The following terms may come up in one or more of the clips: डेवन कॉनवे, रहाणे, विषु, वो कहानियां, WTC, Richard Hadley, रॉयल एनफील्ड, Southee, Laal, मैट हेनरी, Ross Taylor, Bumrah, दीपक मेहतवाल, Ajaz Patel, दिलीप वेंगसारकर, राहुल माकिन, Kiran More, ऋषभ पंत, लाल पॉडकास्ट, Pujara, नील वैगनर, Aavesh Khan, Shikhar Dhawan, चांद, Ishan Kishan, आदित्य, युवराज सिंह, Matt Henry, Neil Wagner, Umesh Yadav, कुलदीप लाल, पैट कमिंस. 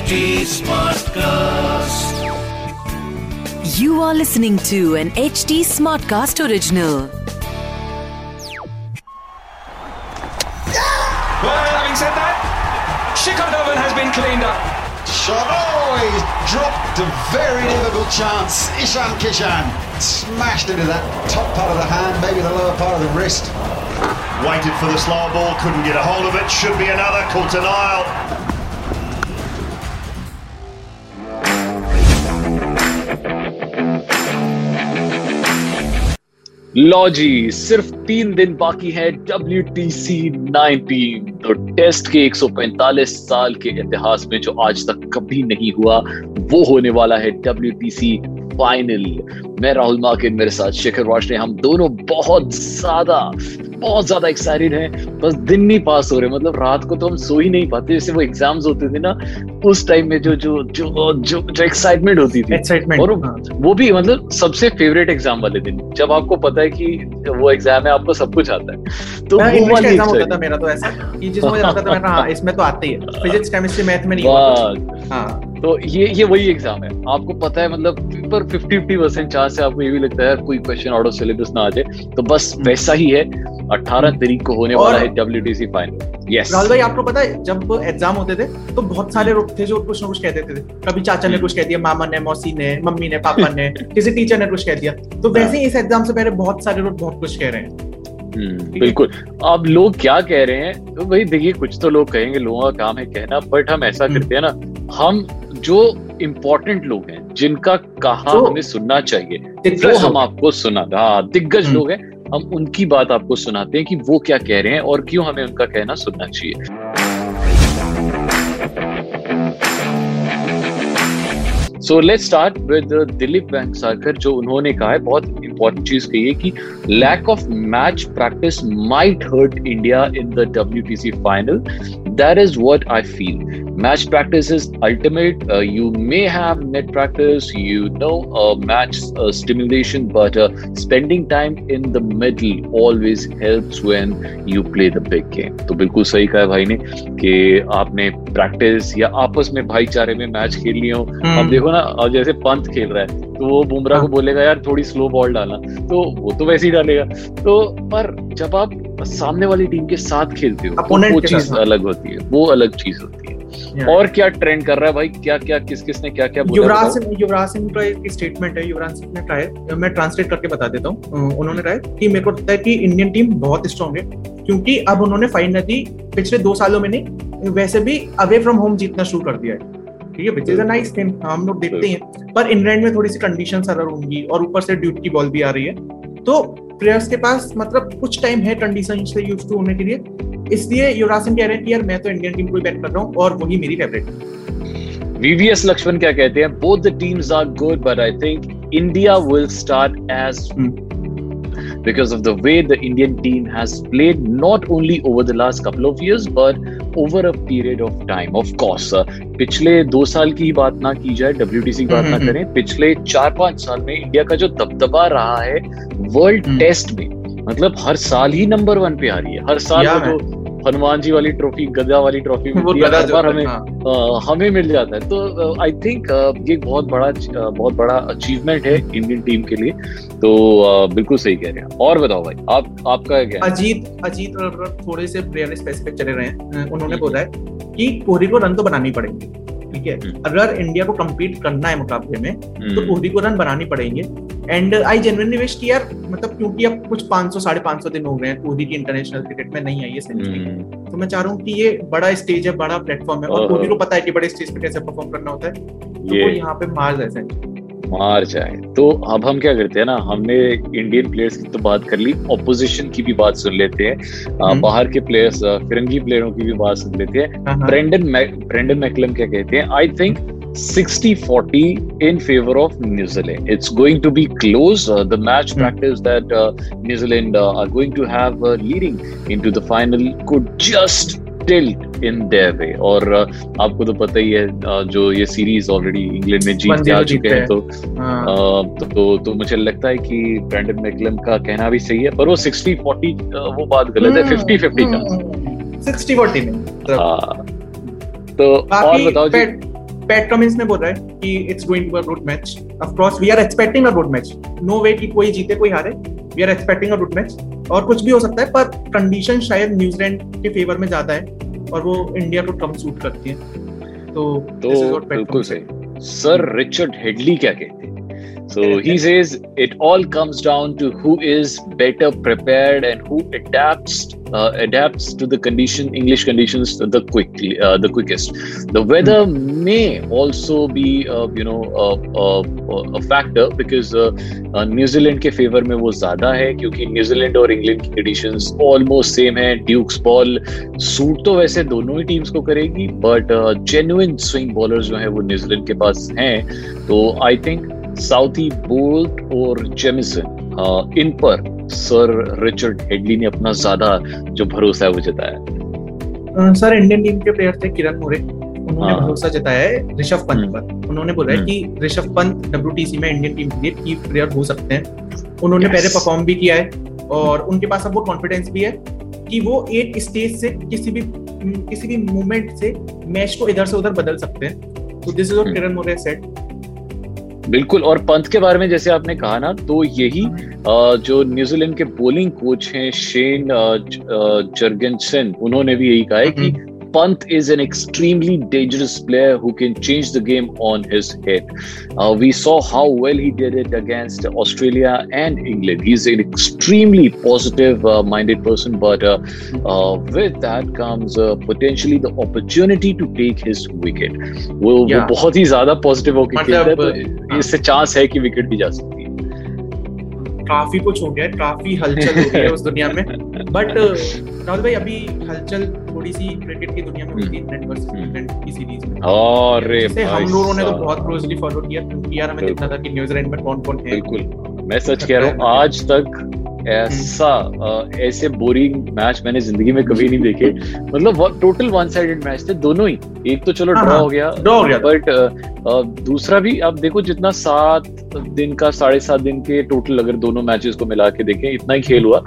HD Smartcast. You are listening to an HD Smartcast original. Yeah! Well, having said that, Shikhar Dhawan has been cleaned up. Oh, he's dropped a very difficult chance. Ishan Kishan smashed into that top part of the hand, maybe the lower part of the wrist. Waited for the slower ball, couldn't get a hold of it. Should be another, caught an aisle. लो जी, सिर्फ 3 दिन बाकी है WTC 19, तो test के 145 साल के इतिहास में जो आज तक कभी नहीं हुआ वो होने वाला है WTC फाइनल। मैं राहुल माकिन, मेरे साथ शिखर वाशने, हम दोनों बहुत ज्यादा एक्साइटेड हैं। बस दिन नहीं पास हो रहे, मतलब रात को तो हम सो ही नहीं पाते। जैसे वो एग्जाम्स होते थे ना, उस टाइम में जो जो जो जो, जो एक्साइटमेंट होती थी, और वो भी मतलब सबसे फेवरेट एग्जाम वाले दिन, जब आपको पता है कि वो एग्जाम है, आपको सब कुछ आता है। तो वो वाला एग्जाम होता था मेरा तो ऐसा कि जिसमें मुझे लगता था मैं हां इसमें तो आते ही है, फिजिक्स केमिस्ट्री मैथ में नहीं होता। हां, तो ये वही एग्जाम है, आपको पता है, मतलब पर 50% चांस है, आपको ये भी लगता है यार कोई क्वेश्चन आउट ऑफ सिलेबस ना आ जाए। तो बस वैसा ही है, 18 तारीख को होने वाला है WTC फाइनल। यस राहुल भाई, आपको पता है जब एग्जाम होते थे तो बहुत सारे लोग थे जो कुछ ना कुछ कह देते थे। कभी चाचा ने कुछ कह दिया, मामा ने, मौसी ने, मम्मी ने, पापा ने, किसी टीचर ने कुछ कह दिया। तो वैसे ही इस एग्जाम से पहले बहुत सारे लोग बहुत कुछ कह रहे हैं। बिल्कुल, अब लोग क्या कह रहे हैं तो भाई देखिए, कुछ तो लोग कहेंगे, लोगों का काम है कहना, बट हम ऐसा करते हैं ना, हम जो इम्पोर्टेंट लोग हैं, जिनका कहा हमें सुनना चाहिए, वो हम आपको सुना, दिग्गज लोग हैं, हम उनकी बात आपको सुनाते हैं कि वो क्या कह रहे हैं और क्यों हमें उनका कहना सुनना चाहिए। So let's start with दिलीप वेंगसारकर, जो उन्होंने कहा है, बहुत इंपॉर्टेंट चीज कही है कि lack of match practice might hurt India in the WTC final. That is what I feel. Match practice is ultimate. You may have net practice, match stimulation, but spending time in the middle always helps when you play the big game. तो बिल्कुल सही कहा भाई ने कि आपने practice या आपस में भाईचारे में मैच खेल लिया हो। अब देखो ना, अब जैसे पंत खेल रहा है तो वो बुमराह को बोलेगा यार थोड़ी स्लो बॉल डालना, तो वो तो वैसे ही डालेगा। तो पर जब आप सामने वाली टीम के साथ खेलते हो तो वो चीज अलग होती है, वो अलग चीज होती है। और क्या ट्रेंड कर रहा है भाई, क्या किसने क्या बोला। युवराज सिंह का एक स्टेटमेंट है, युवराज सिंह ने कहा, मैं ट्रांसलेट करके बता देता हूँ। उन्होंने कहा कि मेरे को लगता है कि इंडियन टीम बहुत स्ट्रांग है, क्योंकि अब उन्होंने फाइनली पिछले 2 सालों में नहीं, वैसे भी अवे फ्रॉम होम जीतना शुरू कर दिया है। Which is a nice thing, हम लोग देखते हैं, पर इंग्लैंड में थोड़ी सी कंडीशन सरल होंगी और ऊपर से ड्यूटी की बॉल भी आ रही है, तो प्लेयर्स के पास मतलब कुछ टाइम है कंडीशन से यूज टू होने के लिए। इसलिए युवराज सिंह कह रहे हैं कि यार मैं तो इंडियन टीम को ही बैट कर रहा हूँ और वही मेरी फेवरेट है। VVS लक्ष्मण क्या कहते हैं, both the teams are good, but I think India will start as because of the way the Indian team has played, not only over the last couple of years, but over a period of time. Of course, पिछले 2 साल की बात ना की जाए, WTC की बात ना करें, पिछले 4-5 साल में इंडिया का जो दबदबा रहा है वर्ल्ड टेस्ट में, मतलब हर साल ही नंबर 1 पे आ रही है। हर साल वो हनुमान जी वाली ट्रॉफी, गदा वाली ट्रॉफी हमें मिल जाता है। तो आई थिंक ये बहुत बड़ा अचीवमेंट है इंडियन टीम के लिए। तो बिल्कुल सही कह रहे हैं। और बताओ भाई, आपका क्या है? अजीत थोड़े से प्लेयर स्पेसिफिक चले रहे हैं। उन्होंने बोला है कि कोहली को रन तो बनानी पड़ेंगे, ठीक है, अगर इंडिया को कम्पीट करना है मुकाबले में तो कोहली को रन बनानी पड़ेंगे। एंड आई जेन्युइनली विश कि यार मतलब क्योंकि अब कुछ 500-550 दिन हो गए हैं कोहली की इंटरनेशनल क्रिकेट में नहीं आई है सेंचुरी, तो मैं चाह रहा हूँ कि ये बड़ा स्टेज है, बड़ा प्लेटफॉर्म है, और कोहली को पता है कि बड़े स्टेज पे कैसे परफॉर्म करना होता है, तो वो यहाँ पे मार जाए। तो अब हम क्या करते हैं ना, हमने इंडियन प्लेयर्स की तो बात कर ली, ऑपोजिशन की भी बात सुन लेते हैं, बाहर के प्लेयर्स, फिरंगी प्लेयरों की भी बात सुन लेते हैं। ब्रेंडन मैकलम क्या कहते हैं, I think 60-40 in favor of New Zealand. It's going to be close. The match practice that New Zealand are going to have leading into the final could just tilt in their way. और आपको तो पता ही है, जो ये series already England में जीत जा चुके हैं, तो मुझे लगता है कि ब्रेंडन मैकलम का कहना भी सही है, पर वो 60-40 वो बात गलत है, 50-50 चांस 60-40 में। तो और बताओ जी, पैट कमिंस ने बोला है कि it's going to a road match. Of course we are expecting a road match, no way कि कोई जीते कोई हारे, we are expecting a road match और कुछ भी हो सकता है, पर कंडीशन शायद न्यूजीलैंड के फेवर में ज्यादा है और वो इंडिया को कम सूट करती है. तो बिल्कुल सही. सर रिचर्ड हेडली क्या कहते हैं? So he says it all comes down to who is better prepared and who adapts to the English conditions the quickest. The weather may also be a factor because New Zealand के favor में वो ज़्यादा है क्योंकि New Zealand और England की conditions almost same है. Duke's ball suit तो वैसे दोनों ही teams को करेगी, but genuine swing bowlers जो हैं वो New Zealand के पास हैं. तो I think Southee, Boult और जेमिसन इन पर सर रिचर्ड हेडली ने अपना ज्यादा जो भरोसा है वो जताया. सर इंडियन टीम के प्लेयर थे किरण मोरे, उन्होंने भरोसा जताया है ऋषभ पंत पर. उन्होंने बोला है कि ऋषभ पंत WTC में इंडियन टीम के लिए की प्लेयर हो सकते हैं. उन्होंने पहले परफॉर्म भी किया है और उनके पास अब वो कॉन्फिडेंस भी है कि वो एक स्टेज से किसी भी मोमेंट से मैच को इधर से उधर बदल सकते हैं. तो this is what Kiran More said. बिल्कुल. और पंत के बारे में जैसे आपने कहा ना, तो यही जो न्यूजीलैंड के बॉलिंग कोच हैं शेन जर्गेंसन, उन्होंने भी यही कहा है कि Pant is an extremely dangerous player who can change the game on his head. We saw how well he did it against Australia and England. He's an extremely positive-minded person, but with that comes potentially the opportunity to take his wicket. वो बहुत ही ज़्यादा positive होके खेलता है, तो इससे chance है कि wicket भी जा सकती है. काफी कुछ हो गया है, काफी हलचल हो गई है उस दुनिया में. बट राहुल भाई अभी हलचल थोड़ी सी क्रिकेट की दुनिया में हुई थी, ट्रेंट वर्सेस इंग्लैंड की सीरीज में. अरे भाई हम लोगों ने तो बहुत क्लोजली फॉलो किया क्योंकि यार हमें देखना था कि न्यूजीलैंड में कौन-कौन है. बिल्कुल मैं सच कह रहा हूं, आज तक ऐसे बोरिंग मैच मैंने जिंदगी में कभी नहीं देखे. मतलब टोटल वन साइडेड मैच थे दोनों ही. एक तो चलो ड्रॉ हो गया बट दूसरा भी आप देखो जितना 7 दिन का 7.5 दिन के टोटल अगर दोनों मैचेस को मिला के देखें इतना ही खेल हुआ.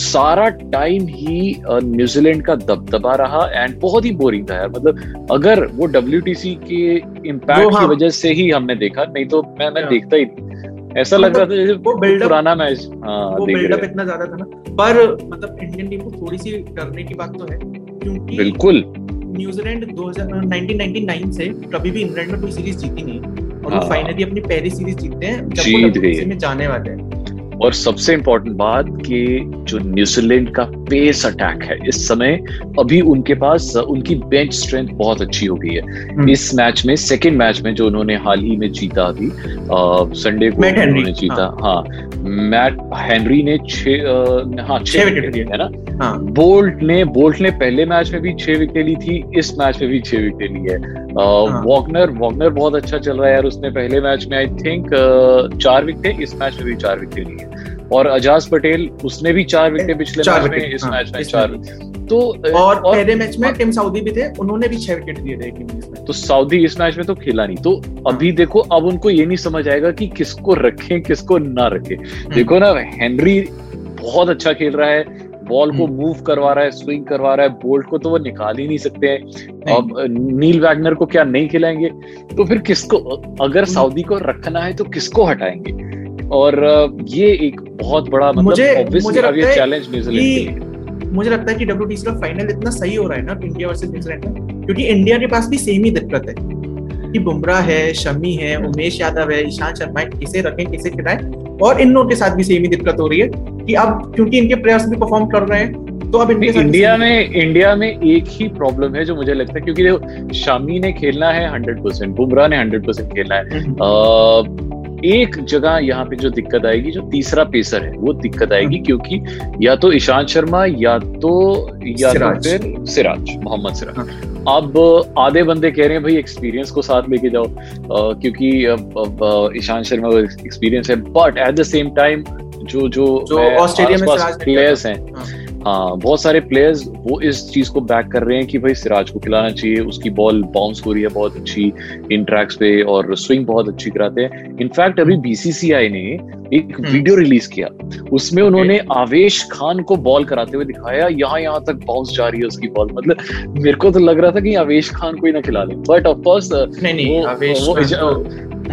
सारा टाइम ही न्यूजीलैंड का दबदबा रहा एंड बहुत ही बोरिंग था यार. मतलब अगर वो WTC के इम्पैक्ट की वजह से ही हमने देखा, नहीं तो मैं देखता ही ऐसा लग रहा था जैसे पुराना मैच. वो बिल्डअप इतना ज्यादा था ना, पर मतलब इंडियन टीम को थोड़ी सी डरने की बात तो है क्योंकि बिल्कुल न्यूजीलैंड 1999 से कभी भी इंग्लैंड में कोई सीरीज जीती नहीं और वो फाइनली अपनी पहली सीरीज जीतते हैं जब वो WTC में जाने वाले हैं. और सबसे इम्पोर्टेंट बात कि जो न्यूजीलैंड का पेस अटैक है इस समय, अभी उनके पास उनकी बेंच स्ट्रेंथ बहुत अच्छी हो गई है. इस मैच में सेकंड मैच में जो उन्होंने हाल ही में जीता अभी संडे को उन्होंने जीता, हाँ मैट हेनरी ने 6 विकेट लिए है ना. बोल्ट ने पहले मैच में भी 6 विकेट ली थी, इस मैच में भी 6 विकेट ली है. वॉगनर बहुत अच्छा चल रहा है यार. उसने पहले मैच में आई थिंक 4 विकेट, इस मैच में भी 4 विकेट ली है. और अजाज पटेल उसने भी 4 विकेट पिछले मैच में, इस मैच में 4 विकेट. तो और पहले मैच में टीम साउदी भी थे, उन्होंने भी 6 विकेट दिए थे. तो साउदी इस मैच में तो खेला नहीं. तो अभी देखो अब उनको ये नहीं समझ आएगा कि किसको रखें किसको ना रखें. देखो ना हेनरी बहुत अच्छा खेल रहा है, बॉल को मूव करवा रहा है, स्विंग करवा रहा है. बोल्ट को तो वो निकाल ही नहीं सकते हैं. अब नील वैगनर को क्या नहीं खिलाएंगे? तो फिर किसको, अगर साउदी को रखना है तो किसको हटाएंगे? और ये एक बहुत बड़ा मतलब चैलेंज न्यूजीलैंड के लिए. मुझे लगता है कि WTC का फाइनल इतना सही हो रहा है ना इंडिया वर्सेस न्यूजीलैंड में, क्योंकि इंडिया के पास भी सेम ही दिक्कत है कि बुमराह है, शमी है, उमेश यादव है, ईशान शर्मा है, किसे रखें किसे खिलाएं. और इन लोगों के साथ भी सेम ही दिक्कत हो रही है कि अब क्योंकि इनके प्लेयर्स भी परफॉर्म कर रहे हैं तो अब इंडिया में एक ही प्रॉब्लम है जो मुझे लगता है, क्योंकि देखो शामी ने खेलना है 100%, बुमराह ने 100% खेलना है. एक जगह यहाँ पे जो दिक्कत आएगी, जो तीसरा पेसर है वो दिक्कत आएगी, क्योंकि या तो ईशान शर्मा या तो फिर मोहम्मद सिराज. अब आधे बंदे कह रहे हैं भाई एक्सपीरियंस को साथ लेके जाओ क्योंकि ईशान शर्मा का एक्सपीरियंस है, but at the same time जो ऑस्ट्रेलिया में प्लेयर्स हैं बहुत सारे प्लेयर्स वो इस चीज को बैक कर रहे हैं कि भाई सिराज को खिलाना चाहिए, उसकी बॉल बाउंस हो रही है बहुत अच्छी इन ट्रैक्स पे और स्विंग बहुत अच्छी कराते हैं। इनफैक्ट अभी बीसीसीआई ने एक वीडियो रिलीज किया, उसमें उन्होंने आवेश खान को बॉल कराते हुए दिखाया, यहाँ तक बाउंस जा रही है उसकी बॉल। मतलब मेरे को तो लग रहा था कि आवेश खान को ही ना खिला दे, बट ऑफकोर्स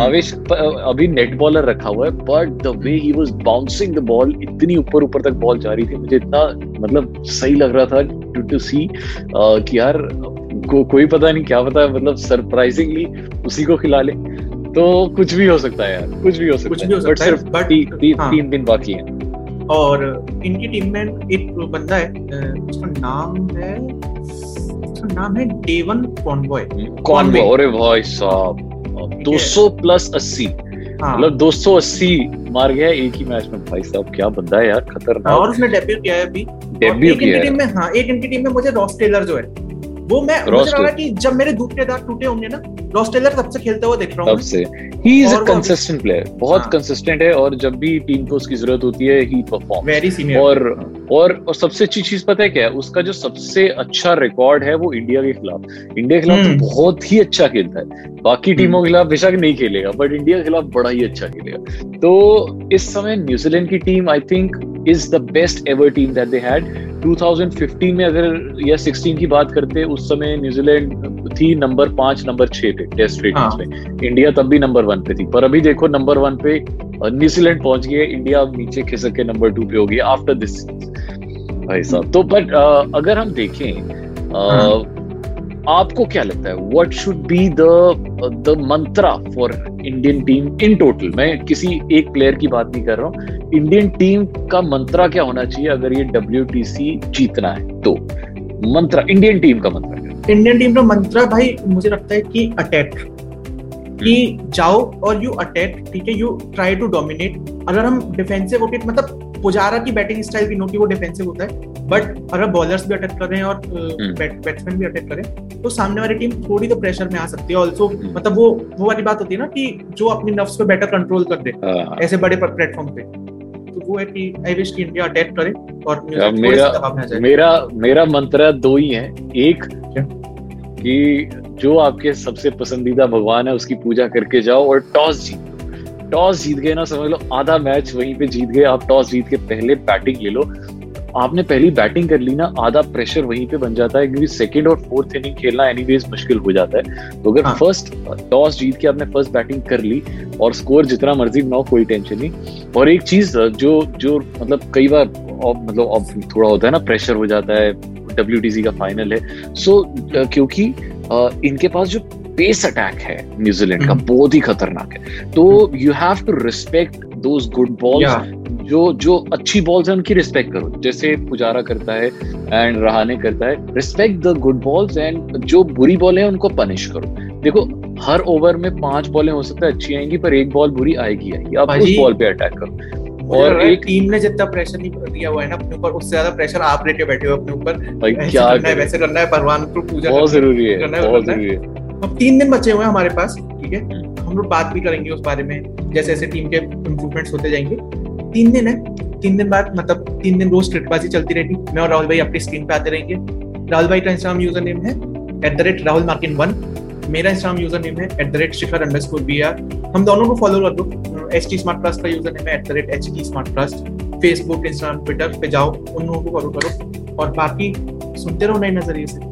आवेश अभी नेट बॉलर रखा हुआ है, but the way he was bouncing the ball, इतनी ऊपर ऊपर तक बॉल जा रही थी, मुझे इतना मतलब सही लग रहा था टू सी कि यार कोई पता नहीं क्या पता है, मतलब सरप्राइजिंगली उसी को खिला ले तो कुछ भी हो सकता है यार, कुछ भी हो सकता है। बट सिर्फ 3 दिन बाकी है और इनकी टीम में एक बंदा है, उसका नाम है डेवन कॉनवे। अरे भाई साहब 200+80, मतलब 280 मार गया एक ही मैच में। भाई साहब क्या बंदा है यार, खतरनाक। और उसने डेब्यू किया है अभी, एक इनकी टीम में मुझे रॉस टेलर जो है वो मुझे लगा कि जब मेरे दूसरे दांत टूटे होंगे ना, रॉस टेलर तब से खेलता हुआ देख रहा हूँ, तब से he is a consistent player, बहुत कंसिस्टेंट है और जब भी टीम को उसकी जरूरत होती है ही परफॉर्म, वेरी सीनियर। और सबसे अच्छी चीज पता है क्या है, उसका जो सबसे अच्छा रिकॉर्ड है वो इंडिया के खिलाफ तो बहुत ही अच्छा खेलता है, बाकी टीमों के खिलाफ बेशक नहीं खेलेगा बट इंडिया के खिलाफ बड़ा ही अच्छा खेलेगा। तो इस समय न्यूजीलैंड की team I think is the best ever team that they had. 2015 में अगर या 16 की बात करते, उस समय न्यूजीलैंड थी नंबर 5, नंबर 6 पे टेस्ट रेटिंग्स में, इंडिया तब भी नंबर 1 पे थी, पर अभी देखो नंबर 1 पे न्यूजीलैंड पहुंच गई है, इंडिया अब नीचे खिसक के नंबर 2 पे हो गई आफ्टर दिस सीरीज। भाई साहब तो बट अगर हम देखें आपको क्या लगता है what should be the mantra for Indian team in total? मैं किसी एक प्लेयर की बात नहीं कर रहा हूँ, इंडियन टीम का मंत्रा क्या होना चाहिए अगर ये WTC जीतना है तो? मंत्रा इंडियन टीम का मंत्रा भाई मुझे लगता है कि अटैक, कि जाओ और यू अटैक, ठीक है, यू ट्राई टू डोमिनेट। अगर हम डिफेंसिव होके, मतलब पुजारा की बैटिंग स्टाइल भी नो कि वो डिफेंसिव होता है, बट अगर बॉलर्स भी अटैक कर रहे हैं और बैट्समैन भी अटैक कर रहे हैं तो सामने वाली टीम थोड़ी तो प्रेशर में आ सकती है। ऑल्सो मतलब वो वाली बात होती है ना कि जो अपनी नर्व्स पे बेटर कंट्रोल कर दे ऐसे बड़े प्लेटफॉर्म पे, तो वो है कि आई विश कि इंडिया अटैक करे और न्यूजीलैंड। मेरा मंत्रा दो ही है, एक कि जो आपके सबसे पसंदीदा भगवान है उसकी पूजा करके जाओ और टॉस जीत गए ना, समझ लो आधा मैच वहीं पे जीत गए आप। टॉस जीत के पहले बैटिंग ले लो, आपने पहली बैटिंग कर ली ना, आधा प्रेशर वहीं पे बन जाता है, क्योंकि सेकंड और फोर्थ इनिंग खेलना एनीवेज मुश्किल हो जाता है। तो अगर फर्स्ट टॉस जीत के आपने फर्स्ट बैटिंग कर ली और स्कोर जितना मर्जी ना हो कोई टेंशन नहीं। और एक चीज जो मतलब कई बार मतलब थोड़ा होता है ना, प्रेशर हो जाता है, WTC का फाइनल है, सो क्योंकि इनके पास जो पेस अटैक है न्यूजीलैंड का बहुत ही खतरनाक है, तो you have to respect those good balls. जो अच्छी बॉल्स हैं उनकी रिस्पेक्ट करो, जैसे पुजारा करता है एंड रहाणे करता है। Respect the good balls and जो बुरी बॉल है उनको पनिश करो। देखो हर ओवर में 5 बॉलें हो सकता है अच्छी आएंगी पर एक बॉल बुरी आएगी, आप उस बॉल पे अटैक करो। और एक टीम ने जितना प्रेशर नहीं दिया हुआ है ना अपने ऊपर, उससे ज्यादा प्रेशर आप लेके बैठे हो अपने ऊपर, क्या वैसे करना है, परवान को पूजा बहुत जरूरी है। अब 3 दिन बचे हुए हैं हमारे पास, ठीक है, हम लोग बात भी करेंगे उस बारे में जैसे जैसे टीम के इम्प्रूवमेंट्स होते जाएंगे। 3 दिन है, 3 दिन बाद मतलब 3 दिन रोज ट्रिटबाजी चलती रहेगी। मैं और राहुल भाई अपनी स्क्रीन पे आते रहेंगे। राहुल भाई का इंस्टाग्राम यूजर नेम है @RahuLMarkin1, मेरा इंस्टाग्राम यूजर नेम है @Shikhar_VR। हम दोनों को फॉलो कर दो। HD Smartcast का यूजर नेम है @HD Smartcast। Facebook, Instagram, Twitter पे जाओ, उन लोगों को फॉलो करो और बाकी सुनते रहो नए नजरिए से।